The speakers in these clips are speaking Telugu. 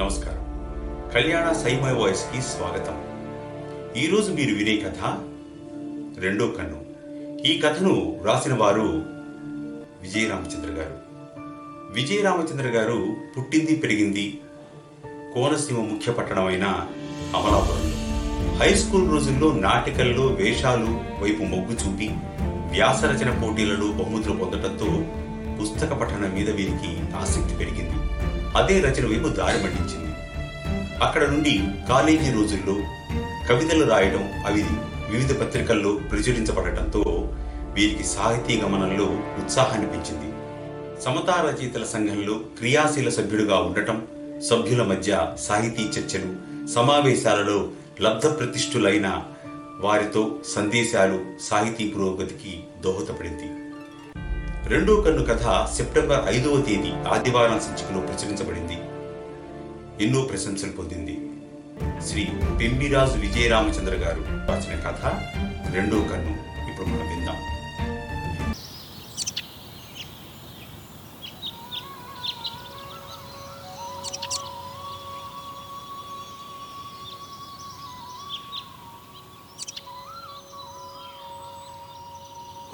నమస్కారం. కళ్యాణ సాయి మై వాయిస్కి స్వాగతం. ఈరోజు మీరు వినే కథ రెండో కన్ను. ఈ కథను రాసిన వారు విజయరామచంద్ర గారు. విజయరామచంద్ర గారు పుట్టింది పెరిగింది కోనసీమ ముఖ్య పట్టణమైన అమలాపురం. హై స్కూల్ రోజుల్లో నాటికల్లో వేషాలు వైపు మొగ్గు చూపి వ్యాసరచన పోటీలలో బహుమతులు పొందడంతో పుస్తక పఠనం మీద వీరికి ఆసక్తి పెరిగింది. అదే రచన వైపు దారి మళ్లించింది. అక్కడ నుండి కాలేజీ రోజుల్లో కవితలు రాయడం, అవి వివిధ పత్రికల్లో ప్రచురించబడటంతో వీరికి సాహితీ గమనంలో ఉత్సాహాన్ని పెంచింది. సమత రచయితల సంఘంలో క్రియాశీల సభ్యుడిగా ఉండటం, సభ్యుల మధ్య సాహితీ చర్చలు, సమావేశాలలో లబ్ధప్రతిష్ఠులైన వారితో సందేశాలు సాహితీ పురోగతికి దోహదపడింది. రెండో కన్ను కథ సెప్టెంబర్ 5వ తేదీ ఆదివారం సంచికలో ప్రచురించబడింది. ఎన్నో ప్రశంసలు పొందింది. శ్రీ బెంబిరాజు విజయరామచంద్ర గారు రాసిన కథ రెండో కన్ను ఇప్పుడు మనం విందాం.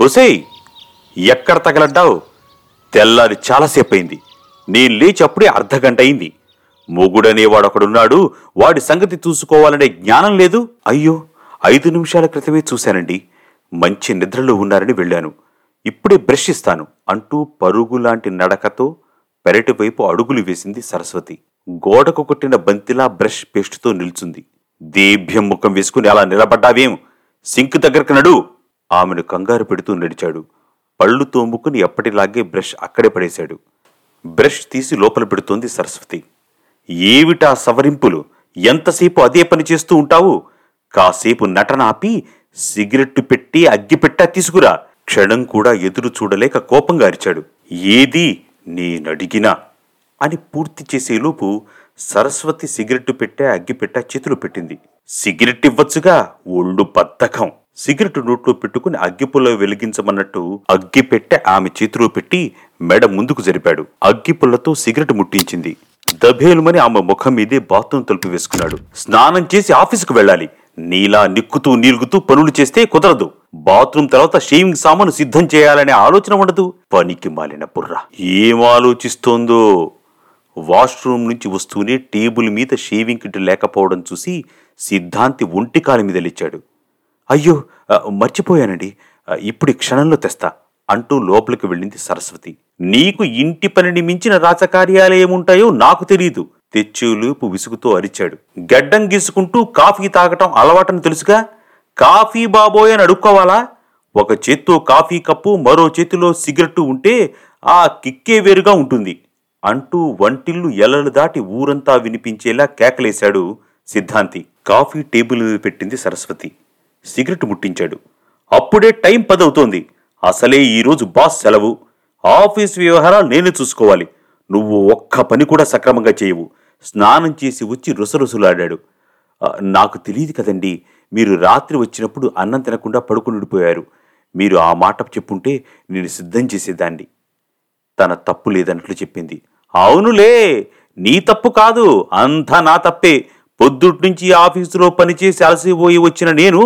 హుసేయ్, ఎక్కడ తగలడ్డావు? తెల్లారి చాలాసేపు అయింది. నేను లేచప్పుడే అర్ధగంట అయింది. మొగుడనేవాడు ఒకడున్నాడు, వాడి సంగతి చూసుకోవాలనే జ్ఞానం లేదు. అయ్యో, 5 నిమిషాల క్రితమే చూశానండి. మంచి నిద్రలో ఉన్నారని వెళ్ళాను. ఇప్పుడే బ్రష్ ఇస్తాను అంటూ పరుగులాంటి నడకతో పెరటి వైపు అడుగులు వేసింది సరస్వతి. గోడకు కొట్టిన బంతిలా బ్రష్ పేస్టుతో నిల్చుంది. దేభ్యం ముఖం వేసుకుని అలా నిలబడ్డావేం? సింక్ దగ్గరకు నడు. ఆమెను కంగారు పెడుతూ నడిచాడు. పళ్ళు తోముకుని ఎప్పటిలాగే బ్రష్ అక్కడే పడేశాడు. బ్రష్ తీసి లోపల పెడుతోంది సరస్వతి. ఏవిటా సవరింపులు? ఎంతసేపు అదే పని చేస్తూ ఉంటావు? కాసేపు నటన ఆపి సిగరెట్టు పెట్టి అగ్గిపెట్టా తీసుకురా. క్షణం కూడా ఎదురు చూడలేక కోపంగా అరిచాడు. ఏది నేనడిగినా అని పూర్తి చేసేలోపు సరస్వతి సిగరెట్టు పెట్టా అగ్గిపెట్టా చేతులు పెట్టింది. సిగరెట్ ఇవ్వచ్చుగా, ఒళ్ళు బద్ధకం. సిగరెట్ నోట్లో పెట్టుకుని అగ్గిపుల్ల వెలిగించమన్నట్టు అగ్గిపెట్టె ఆమె చేతిలో పెట్టి మెడ ముందుకు జరిపాడు. అగ్గిపుల్లతో సిగరెట్ ముట్టించింది. దభేలుమని ఆమె ముఖం మీదే బాత్రూమ్ తలుపు వేసుకున్నాడు. స్నానం చేసి ఆఫీసుకు వెళ్ళాలి. నీలా నిక్కుతూ నీలుగుతూ పనులు చేస్తే కుదరదు. బాత్రూమ్ తర్వాత షేవింగ్ సామాను సిద్ధం చేయాలనే ఆలోచన ఉండదు. పనికి మాలిన బుర్ర ఏం ఆలోచిస్తోందో. వాష్రూమ్ నుంచి వస్తూనే టేబుల్ మీద షేవింగ్ కిట్ లేకపోవడం చూసి సిద్ధాంతి ఒంటికాల మీద లేచాడు. అయ్యో, మర్చిపోయానండి, ఇప్పుడు క్షణంలో తెస్తా అంటూ లోపలికి వెళ్ళింది సరస్వతి. నీకు ఇంటి పనిని మించిన రాచకార్యాలేముంటాయో నాకు తెలీదు. తెచ్చేలోపు విసుగుతో అరిచాడు. గడ్డం గీసుకుంటూ కాఫీ తాగటం అలవాటని తెలుసుగా. కాఫీ బాబోయ్ అని అడుక్కోవాలా? ఒక చేత్తో కాఫీ కప్పు, మరో చేతిలో సిగరెట్టు ఉంటే ఆ కిక్కే వేరుగా ఉంటుంది అంటూ వంటిల్లు ఎలలు దాటి ఊరంతా వినిపించేలా కేకలేశాడు సిద్ధాంతి. కాఫీ టేబుల్ మీద పెట్టింది సరస్వతి. సిగరెట్ ముట్టించాడు. అప్పుడే టైం 10 అవుతోంది. అసలే ఈరోజు బాస్ సెలవు. ఆఫీస్ వ్యవహారాలు నేను చూసుకోవాలి. నువ్వు ఒక్క పని కూడా సక్రమంగా చేయవు. స్నానం చేసి వచ్చి రుసరుసలాడాడు. నాకు తెలియదు కదండి, మీరు రాత్రి వచ్చినప్పుడు అన్నం తినకుండా పడుకునిపోయారు. మీరు ఆ మాట చెప్పుంటే నేను సిద్ధం చేసేదాన్ని. తన తప్పు లేదన్నట్లు చెప్పింది. అవునులే, నీ తప్పు కాదు, అంతా నా తప్పే. పొద్దుట్నుంచి ఆఫీసులో పనిచేసి అలసిపోయి వచ్చిన నేను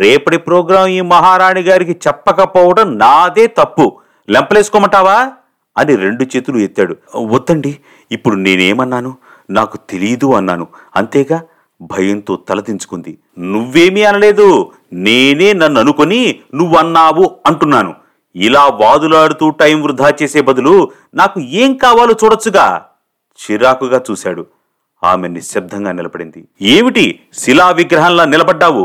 రేపటి ప్రోగ్రాం ఈ మహారాణి గారికి చెప్పకపోవడం నాదే తప్పు. లెంపలేసుకోమంటావా అని 2 చేతులు ఎత్తాడు. వద్దండి, ఇప్పుడు నేనేమన్నాను? నాకు తెలీదు అన్నాను అంతేగా. భయంతో తలదించుకుంది. నువ్వేమీ అనలేదు, నేనే నన్ను అనుకొని నువ్వన్నావు అంటున్నాను. ఇలా వాదులాడుతూ టైం వృధా చేసే బదులు నాకు ఏం కావాలో చూడొచ్చుగా. చిరాకుగా చూశాడు. ఆమె నిశ్శబ్దంగా నిలబడింది. ఏమిటి శిలా విగ్రహంలా నిలబడ్డావు?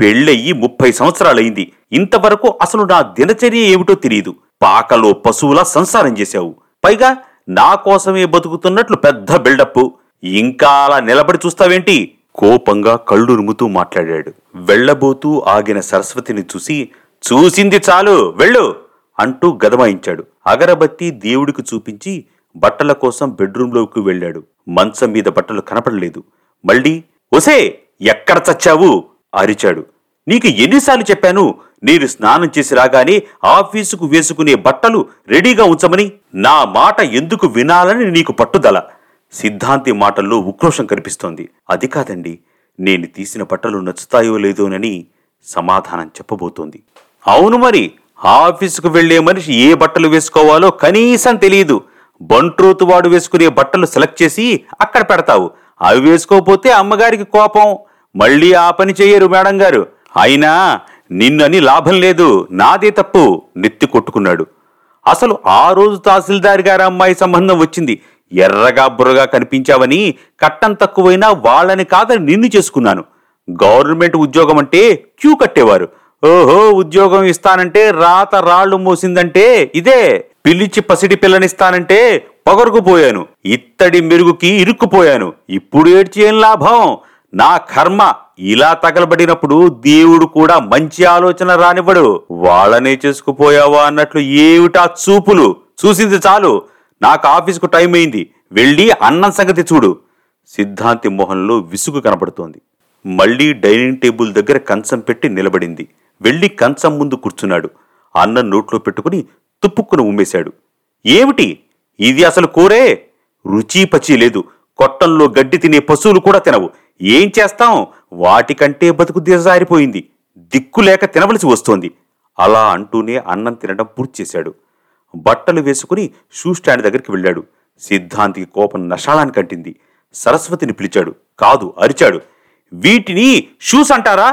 పెళ్ళయ్యి 30 సంవత్సరాలైంది. ఇంతవరకు అసలు నా దినచర్య ఏమిటో తెలియదు. పాకలో పశువులా సంసారం చేశావు. పైగా నా కోసమే బతుకుతున్నట్లు పెద్ద బిల్డప్. ఇంకా అలా నిలబడి చూస్తావేంటి? కోపంగా కళ్ళురుముతూ మాట్లాడాడు. వెళ్లబోతూ ఆగిన సరస్వతిని చూసి, చూసింది చాలు, వెళ్ళు అంటూ గదమాయించాడు. అగరబత్తి దేవుడికి చూపించి బట్టల కోసం బెడ్రూంలోకి వెళ్ళాడు. మంచం మీద బట్టలు కనపడలేదు. మళ్ళీ ఒసే, ఎక్కడ చచ్చావు అరిచాడు. నీకు ఎన్నిసార్లు చెప్పాను, నేను స్నానం చేసి రాగానే ఆఫీసుకు వేసుకునే బట్టలు రెడీగా ఉంచమని? నా మాట ఎందుకు వినాలని నీకు పట్టుదల? సిద్ధాంతి మాటల్లో ఉక్రోషం కనిపిస్తోంది. అది కాదండి, నేను తీసిన బట్టలు నచ్చుతాయో లేదోనని సమాధానం చెప్పబోతోంది. అవును, మరి ఆఫీసుకు వెళ్లే మనిషి ఏ బట్టలు వేసుకోవాలో కనీసం తెలియదు. బంట్రోతు వాడు వేసుకునే బట్టలు సెలెక్ట్ చేసి అక్కడ పెడతావు. అవి వేసుకోకపోతే అమ్మగారికి కోపం, మళ్ళీ ఆ పని చేయరు మేడం గారు. అయినా నిన్నని లాభం లేదు, నాదే తప్పు, నెత్తి కొట్టుకున్నాడు. అసలు ఆ రోజు తహసీల్దార్ గారి అమ్మాయి సంబంధం వచ్చింది. ఎర్రగా బుర్రగా కనిపించావని కట్టం తక్కువైనా వాళ్ళని కాదని నిన్ను చేసుకున్నాను. గవర్నమెంట్ ఉద్యోగం అంటే క్యూ కట్టేవారు. ఓహో, ఉద్యోగం ఇస్తానంటే రాత రాళ్లు మోసిందంటే ఇదే. పిలిచి పసిడి పిల్లనిస్తానంటే పొగరుకుపోయాను. ఇత్తడి మెరుగుకి ఇరుక్కుపోయాను. ఇప్పుడు ఏడ్చి ఏం లాభం? నా కర్మ. ఇలా తగలబడినప్పుడు దేవుడు కూడా మంచి ఆలోచన రానివ్వడు. వాళ్ళనే చేసుకుపోయావా అన్నట్లు ఏమిటా చూపులు? చూసింది చాలు. నాకు ఆఫీసుకు టైం అయింది, వెళ్ళి అన్నం సంగతి చూడు. సిద్ధాంతి మొహంలో విసుగు కనపడుతోంది. మళ్లీ డైనింగ్ టేబుల్ దగ్గర కంచం పెట్టి నిలబడింది. వెళ్ళి కంచం ముందు కూర్చున్నాడు. అన్నం నోట్లో పెట్టుకుని తుప్పుక్కును ఉమ్మేశాడు. ఏమిటి ఇది? అసలు కూరే రుచి పచి లేదు. కొట్టంలో గడ్డి తినే పశువులు కూడా తినవు. ఏం చేస్తాం, వాటికంటే బతుకు దిగజారిపోయింది. దిక్కులేక తినవలసి వస్తోంది. అలా అంటూనే అన్నం తినడం పూర్తి చేశాడు. బట్టలు వేసుకుని షూ స్టాండ్ దగ్గరికి వెళ్ళాడు. సిద్ధాంతికి కోపం నషాళాన్ని కంటింది. సరస్వతిని పిలిచాడు, కాదు అరిచాడు. వీటిని షూస్ అంటారా?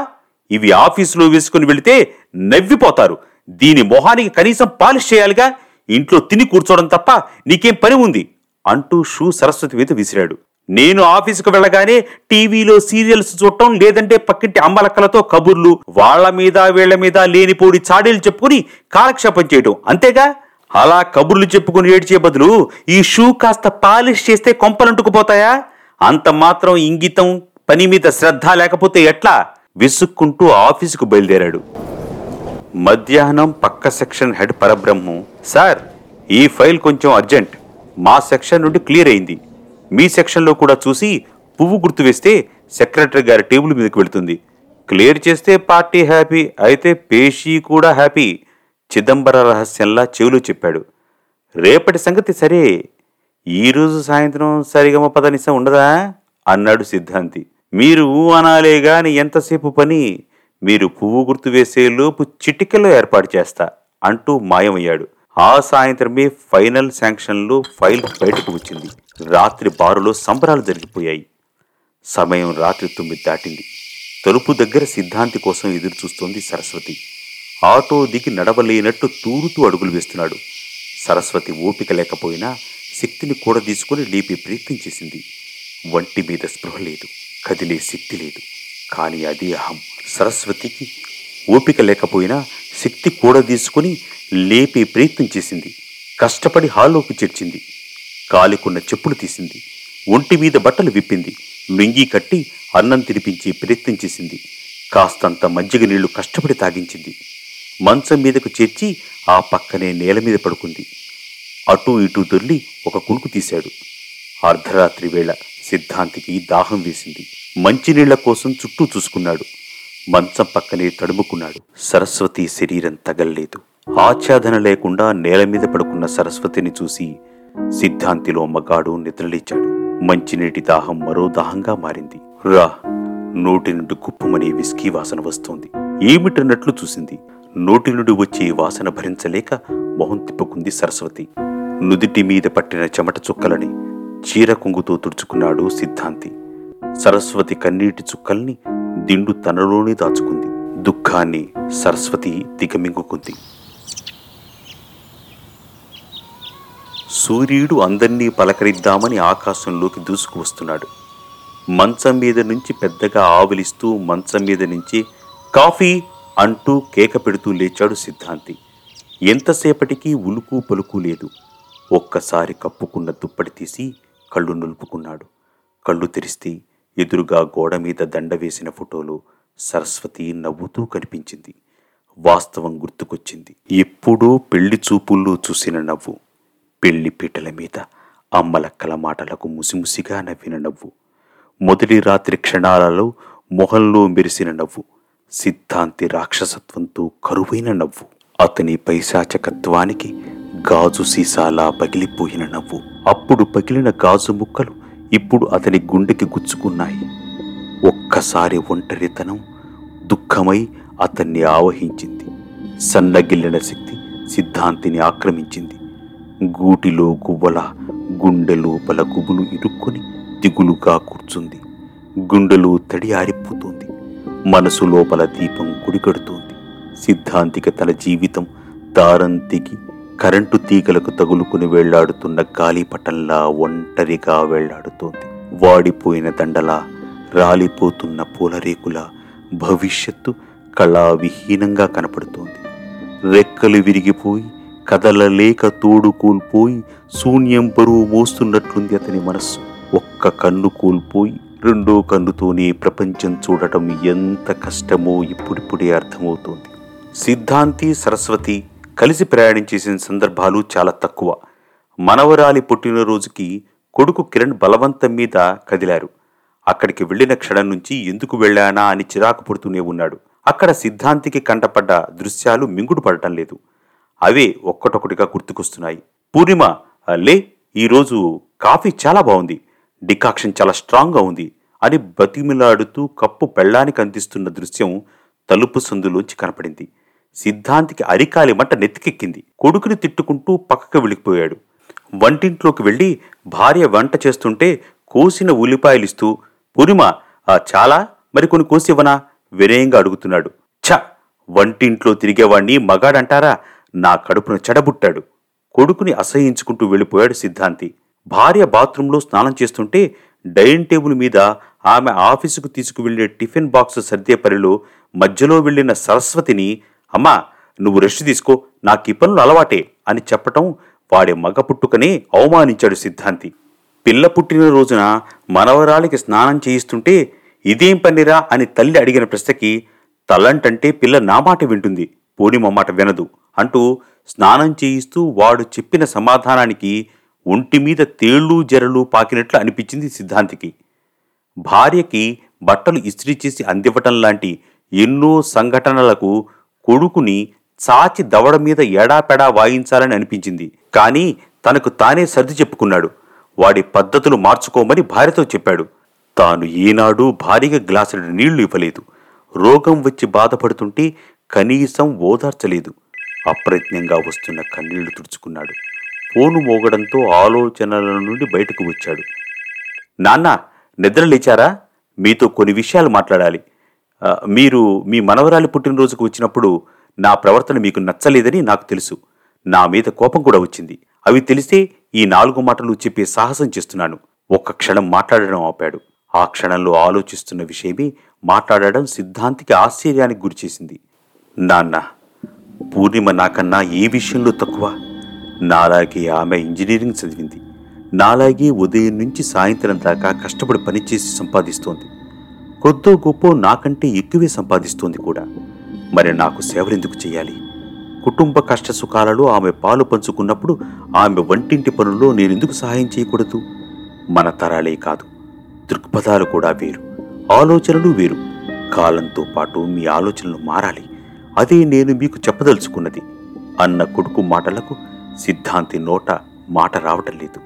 ఇవి ఆఫీసులో వేసుకుని వెళితే నవ్విపోతారు. దీని మొహానికి కనీసం పాలిష్ చేయాలిగా. ఇంట్లో తిని కూర్చోవడం తప్ప నీకేం పని ఉంది అంటూ షూ సరస్వతి మీద విసిరాడు. నేను ఆఫీసుకు వెళ్ళగానే టీవీలో సీరియల్స్ చూడటం, లేదంటే పక్కింటి అమ్మలక్కలతో కబుర్లు, వాళ్ల మీద వీళ్ల మీద లేనిపోడి చాడీలు చెప్పుకుని కాలక్షేపం చేయటం అంతేగా. అలా కబుర్లు చెప్పుకుని ఏడ్చే బదులు ఈ షూ కాస్త పాలిష్ చేస్తే కొంపలంటుకుపోతాయా? అంత మాత్రం ఇంగితం, పని మీద శ్రద్ధ లేకపోతే ఎట్లా? విసుక్కుంటూ ఆఫీసుకు బయలుదేరాడు. మధ్యాహ్నం పక్క సెక్షన్ హెడ్ పరబ్రహ్మ, సార్ ఈ ఫైల్ కొంచెం అర్జెంట్, మా సెక్షన్ నుండి క్లియర్ అయింది, మీ సెక్షన్లో కూడా చూసి పువ్వు గుర్తు వేస్తే సెక్రటరీ గారి టేబుల్ మీదకి వెళుతుంది. క్లియర్ చేస్తే పార్టీ హ్యాపీ, అయితే పేషీ కూడా హ్యాపీ, చిదంబర రహస్యంలా చెవులు చెప్పాడు. రేపటి సంగతి సరే, ఈరోజు సాయంత్రం సరిగమపదనిసం ఉండదా అన్నాడు సిద్ధాంతి. మీరు అనాలే గాని ఎంతసేపు పని, మీరు పువ్వు గుర్తు వేసేలోపు చిటికలో ఏర్పాటు చేస్తా అంటూ మాయమయ్యాడు. ఆ సాయంత్రమే ఫైనల్ శాంక్షన్లో ఫైల్ బయటకు వచ్చింది. రాత్రి బారులో సంబరాలు జరిగిపోయాయి. సమయం రాత్రి 9 దాటింది. తలుపు దగ్గర సిద్ధాంతి కోసం ఎదురు చూస్తోంది సరస్వతి. ఆటో దిగి నడవలేనట్టు తూరుతూ అడుగులు వేస్తున్నాడు. సరస్వతి ఓపిక లేకపోయినా శక్తిని కూడదీసుకుని లేపే ప్రయత్నం చేసింది. వంటి మీద స్పృహ లేదు, కదిలే శక్తి లేదు. కానీ అదే అహం. సరస్వతికి ఓపిక లేకపోయినా శక్తి కూడదీసుకుని లేపే ప్రయత్నం చేసింది. కష్టపడి హాల్లోకి చేర్చింది. కాలికున్న చెప్పులు తీసింది. ఒంటి మీద బట్టలు విప్పింది. లొంగి కట్టి అన్నం తినిపించే ప్రయత్నం చేసింది. కాస్తంత మజ్జిగ నీళ్లు కష్టపడి తాగించింది. మంచం మీదకు చేర్చి ఆ పక్కనే నేల మీద పడుకుంది. అటూ ఇటూ దొర్లి ఒక కునుకు తీశాడు. అర్ధరాత్రి వేళ సిద్ధాంతికి దాహం వేసింది. మంచినీళ్ల కోసం చుట్టూ చూసుకున్నాడు. మంచం పక్కనే తడుముకున్నాడు. సరస్వతి శరీరం తగల్లేదు. ఆచ్ఛాదన లేకుండా నేల మీద పడుకున్న సరస్వతిని చూసి సిద్ధాంతిలో మగాడు నిద్రలేచాడు. మంచినీటి దాహం మరో దాహంగా మారింది. రా, నోటి నుండి గుప్పమనే విస్కీ వాసన వస్తోంది. ఏమిటన్నట్లు చూసింది. నోటి నుండి వచ్చే వాసన భరించలేక మొహం తిప్పుకుంది సరస్వతి. నుదిటి మీద పట్టిన చెమట చుక్కలని చీర కొంగుతో తుడుచుకున్నాడు సిద్ధాంతి. సరస్వతి కన్నీటి చుక్కల్ని దిండు తనలోనే దాచుకుంది. దుఃఖాన్ని సరస్వతి దిగమింగుకుంది. సూర్యుడు అందర్నీ పలకరిద్దామని ఆకాశంలోకి దూసుకు వస్తున్నాడు. మంచం మీద నుంచి పెద్దగా ఆవలిస్తూ, మంచం మీద నుంచి కాఫీ అంటూ కేక పెడుతూ లేచాడు సిద్ధాంతి. ఎంతసేపటికి ఉలుకు పలుకు లేదు. ఒక్కసారి కప్పుకున్న దుప్పటి తీసి కళ్ళు నులుపుకున్నాడు. కళ్ళు తెరిస్తే ఎదురుగా గోడ మీద దండ వేసిన ఫోటోలో సరస్వతి నవ్వుతూ కనిపించింది. వాస్తవం గుర్తుకొచ్చింది. ఎప్పుడో పెళ్లి చూపుల్లో చూసిన నవ్వు, పెళ్లి పీటల మీద అమ్మలక్కల మాటలకు ముసిముసిగా నవ్విన నవ్వు, మొదటి రాత్రి క్షణాలలో మొహంలో మెరిసిన నవ్వు, సిద్ధాంతి రాక్షసత్వంతో కరువైన నవ్వు, అతని పైశాచకత్వానికి గాజు సీసాలా పగిలిపోయిన నవ్వు. అప్పుడు పగిలిన గాజు ముక్కలు ఇప్పుడు అతని గుండెకి గుచ్చుకున్నాయి. ఒక్కసారి ఒంటరితనం దుఃఖమై అతన్ని ఆవహించింది. సన్నగిల్లిన శక్తి సిద్ధాంతిని ఆక్రమించింది. గూటిలో గువ్వల గుండె లోపల గుబులు ఇరుక్కొని దిగులుగా కూర్చుంది. గుండెలో తడి ఆరిపోతుంది. మనసు లోపల దీపం గుడిగడుతోంది. సిద్ధాంతికి తన జీవితం దారంతికి కరెంటు తీగలకు తగులుకుని వెళ్లాడుతున్న గాలిపటంలా ఒంటరిగా వెళ్లాడుతోంది. వాడిపోయిన దండలా, రాలిపోతున్న పూలరేకులా భవిష్యత్తు కళావిహీనంగా కనపడుతోంది. రెక్కలు విరిగిపోయి కదలలేక తోడు కూల్పోయి శూన్యం బరువు మోస్తున్నట్లుంది అతని మనస్సు. ఒక్క కన్ను కోల్పోయి రెండో కన్నుతోనే ప్రపంచం చూడటం ఎంత కష్టమో ఇప్పుడిప్పుడే అర్థమవుతోంది. సిద్ధాంతి సరస్వతి కలిసి ప్రయాణం చేసిన సందర్భాలు చాలా తక్కువ. మనవరాలి పుట్టినరోజుకి కొడుకు కిరణ్ బలవంతం మీద కదిలారు. అక్కడికి వెళ్లిన క్షణం నుంచి ఎందుకు వెళ్ళానా అని చిరాకు పడుతూనే ఉన్నాడు. అక్కడ సిద్ధాంతికి కంటపడ్డ దృశ్యాలు మింగుడు పడటం లేదు. అవే ఒక్కటొకటిగా గుర్తుకొస్తున్నాయి. పూర్ణిమ, లే, ఈరోజు కాఫీ చాలా బాగుంది, డికాక్షన్ చాలా స్ట్రాంగ్గా ఉంది అని బతిమిలాడుతూ కప్పు పెళ్ళానికి అందిస్తున్న దృశ్యం తలుపు సందులోంచి కనపడింది. సిద్ధాంతికి అరికాలి మంట నెత్తికెక్కింది. కొడుకుని తిట్టుకుంటూ పక్కకు వెళ్ళిపోయాడు. వంటింట్లోకి వెళ్ళి భార్య వంట చేస్తుంటే కోసిన ఉల్లిపాయలిస్తూ, పూర్ణిమ చాలా, మరికొన్ని కోసివ్వనా వినయంగా అడుగుతున్నాడు. ఛ, వంటింట్లో తిరిగేవాణ్ణి మగాడంటారా, నా కడుపును చెడబుట్టాడు. కొడుకుని అసహించుకుంటూ వెళ్ళిపోయాడు సిద్ధాంతి. భార్య బాత్రూంలో స్నానం చేస్తుంటే డైనింగ్ టేబుల్ మీద ఆమె ఆఫీసుకు తీసుకువెళ్లే టిఫిన్ బాక్స్ సర్దే పరిలో మధ్యలో వెళ్లిన సరస్వతిని, అమ్మా నువ్వు రెస్ట్ తీసుకో, నాకు ఈ పనులు అలవాటే అని చెప్పటం వాడి మగ పుట్టుకనే అవమానించాడు సిద్ధాంతి. పిల్ల పుట్టిన రోజున మనవరాలికి స్నానం చేయిస్తుంటే ఇదేం పనిరా అని తల్లి అడిగిన ప్రశ్నకి, తల్లంటంటే పిల్ల నా మాట వింటుంది, పూర్ణిమ మాట వినదు అంటూ స్నానం చేయిస్తూ వాడు చెప్పిన సమాధానానికి ఒంటి మీద తేళ్లు జరలు పాకినట్లు అనిపించింది సిద్ధాంతికి. భార్యకి బట్టలు ఇస్త్రీ చేసి అందివ్వటం లాంటి ఎన్నో సంఘటనలకు కొడుకుని చాచి దవడ మీద ఎడాపెడా వాయించాలని అనిపించింది. కానీ తనకు తానే సర్ది చెప్పుకున్నాడు. వాడి పద్ధతులు మార్చుకోమని భార్యతో చెప్పాడు. తాను ఏనాడు భార్యకి గ్లాసుల నీళ్లు ఇవ్వలేదు. రోగం వచ్చి బాధపడుతుంటే కనీసం ఓదార్చలేదు. అప్రజ్ఞంగా వస్తున్న కన్నీళ్లు తుడుచుకున్నాడు. ఫోను మోగడంతో ఆలోచనల నుండి బయటకు వచ్చాడు. నాన్న, నిద్ర లేచారా? మీతో కొన్ని విషయాలు మాట్లాడాలి. మీరు మీ మనవరాలి పుట్టినరోజుకు వచ్చినప్పుడు నా ప్రవర్తన మీకు నచ్చలేదని నాకు తెలుసు. నా మీద కోపం కూడా వచ్చింది. అవి తెలిసే ఈ 4 మాటలు చెప్పే సాహసం చేస్తున్నాను. ఒక్క క్షణం మాట్లాడడం ఆపాడు. ఆ క్షణంలో ఆలోచిస్తున్న విషయమే మాట్లాడడం సిద్ధాంతికి ఆశ్చర్యానికి గురిచేసింది. నాన్న, పూర్ణిమ నాకన్నా ఏ విషయంలో తక్కువ? నాలాగే ఆమె ఇంజనీరింగ్ చదివింది. నాలాగే ఉదయం నుంచి సాయంత్రం దాకా కష్టపడి పనిచేసి సంపాదిస్తోంది. కొద్దో గొప్పో నాకంటే ఎక్కువే సంపాదిస్తోంది కూడా. మరి నాకు సేవలెందుకు చేయాలి? కుటుంబ కష్టసుఖాలలో ఆమె పాలు పంచుకున్నప్పుడు ఆమె వంటింటి పనుల్లో నేనెందుకు సహాయం చేయకూడదు? మన తరాలే కాదు, దృక్పథాలు కూడా వేరు, ఆలోచనలు వేరు. కాలంతో పాటు మీ ఆలోచనలు మారాలి. అదే నేను మీకు చెప్పదలుచుకున్నది అన్న కొడుకు మాటలకు సిద్ధాంతి నోట మాట రావటం లేదు.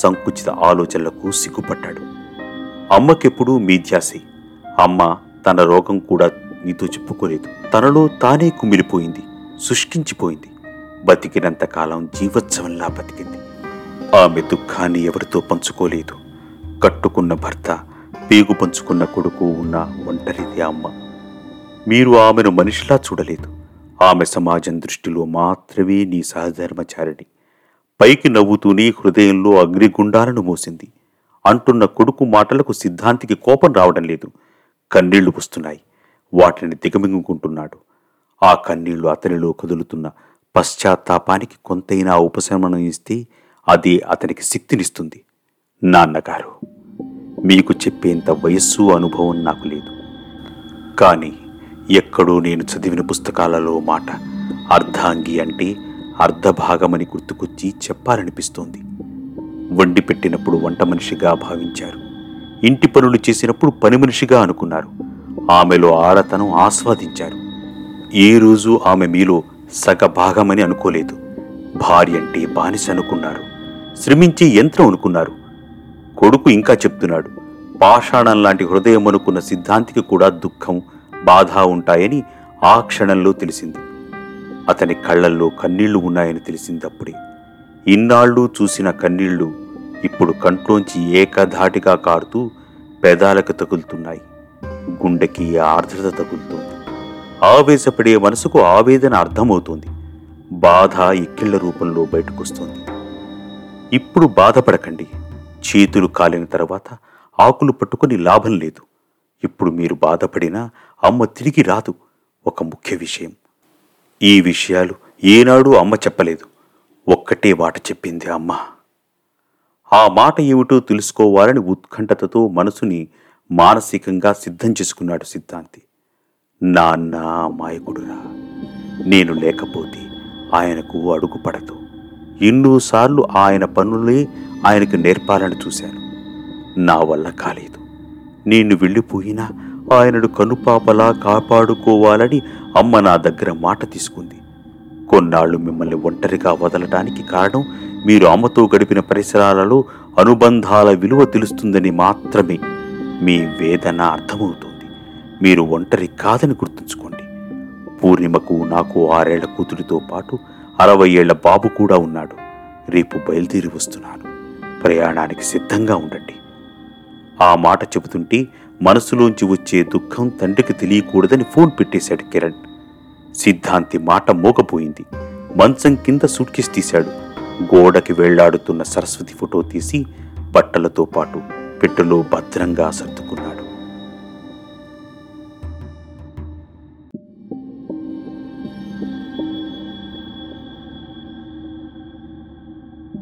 సంకుచిత ఆలోచనలకు సిగ్గుపడ్డాడు. అమ్మకెప్పుడూ మీ ధ్యాసే. అమ్మ తన రోగం కూడా నీతో చెప్పుకోలేదు. తనలో తానే కుమిలిపోయింది, శుష్కించిపోయింది. బతికినంతకాలం జీవోత్సవంలా బతికింది. ఆమె దుఃఖాన్ని ఎవరితో పంచుకోలేదు. కట్టుకున్న భర్త, పేగు పంచుకున్న కొడుకు ఉన్న ఒంటరిది అమ్మ. మీరు ఆమెను మనిషిలా చూడలేదు. ఆమె సమాజం దృష్టిలో మాత్రమే నీ సహధర్మచారిణి. పైకి నవ్వుతూనే హృదయంలో అగ్నిగుండాలను మోసింది అంటున్న కొడుకు మాటలకు సిద్ధాంతికి కోపం రావడం లేదు. కన్నీళ్లు వస్తున్నాయి. వాటిని దిగమింగుకుంటున్నాడు. ఆ కన్నీళ్లు అతనిలో కదులుతున్న పశ్చాత్తాపానికి కొంతైనా ఉపశమనం ఇస్తే అది అతనికి శక్తినిస్తుంది. నాన్నగారు, మీకు చెప్పేంత వయస్సు అనుభవం నాకు లేదు. కానీ ఎక్కడో నేను చదివిన పుస్తకాలలో మాట అర్ధాంగి అంటే అర్ధభాగమని గుర్తుకొచ్చి చెప్పాలనిపిస్తోంది. వండి పెట్టినప్పుడు వంట మనిషిగా భావించారు. ఇంటి పనులు చేసినప్పుడు పని మనిషిగా అనుకున్నారు. ఆమెలో ఆడతనం ఆస్వాదించారు. ఏ రోజు ఆమె మీలో సగభాగమని అనుకోలేదు. భార్య అంటే బానిస అనుకున్నారు. శ్రమించే యంత్రం అనుకున్నారు. కొడుకు ఇంకా చెప్తున్నాడు, పాషాణం లాంటి హృదయం అనుకున్న సిద్ధాంతికి కూడా దుఃఖం, బాధ ఉంటాయని ఆ క్షణంలో తెలిసింది. అతని కళ్ళల్లో కన్నీళ్లు ఉన్నాయని తెలిసిందప్పుడే. ఇన్నాళ్ళు చూసిన కన్నీళ్లు ఇప్పుడు కంట్లోంచి ఏకధాటిగా కారుతూ పెదాలకు తగులుతున్నాయి. గుండెకి ఆర్ద్రత తగులుతోంది. ఆవేశపడే మనసుకు ఆవేదన అర్థమవుతోంది. బాధ ఎక్కిళ్ల రూపంలో బయటకొస్తోంది. ఇప్పుడు బాధపడకండి. చేతులు కాలిన తర్వాత ఆకులు పట్టుకుని లాభం లేదు. ఇప్పుడు మీరు బాధపడినా అమ్మ తిరిగి రాదు. ఒక ముఖ్య విషయం. ఈ విషయాలు ఏనాడు అమ్మ చెప్పలేదు. ఒక్కటే మాట చెప్పింది అమ్మ. ఆ మాట ఏమిటో తెలుసుకోవాలని ఉత్కంఠతతో మనసుని మానసికంగా సిద్ధం చేసుకున్నాడు సిద్ధాంతి. నాన్న అమాయకుడురా, నేను లేకపోతే ఆయనకు అడుగు పడదు. ఎన్నోసార్లు ఆయన పనులే ఆయనకు నేర్పాలని చూశాను. నా వల్ల కాలేదు. నేను వెళ్ళిపోయినా ఆయనను కనుపాపలా కాపాడుకోవాలని అమ్మ నా దగ్గర మాట తీసుకుంది. కొన్నాళ్ళు మిమ్మల్ని ఒంటరిగా వదలటానికి కారణం మీరు అమ్మతో గడిపిన పరిసరాలలో అనుబంధాల విలువ తెలుస్తుందని మాత్రమే. మీ వేదన అర్థమవుతుంది. మీరు ఒంటరి కాదని గుర్తుంచుకోండి. పూర్ణిమకు, నాకు 6 ఏళ్ల కూతురితో పాటు 60 ఏళ్ల బాబు కూడా ఉన్నాడు. రేపు బయలుదేరి వస్తున్నాను. ప్రయాణానికి సిద్ధంగా ఉండండి. ఆ మాట చెబుతుంటే మనసులోంచి వచ్చే దుఃఖం తండ్రికి తెలియకూడదని ఫోన్ పెట్టేశాడు కిరణ్. సిద్ధాంతి మాట మోకపోయింది. మంచం కింద సూట్కేస్ తీశాడు. గోడకి వెళ్లాడుతున్న సరస్వతి ఫోటో తీసి బట్టలతో పాటు పెట్టెలో భద్రంగా సర్దుకున్నాడు.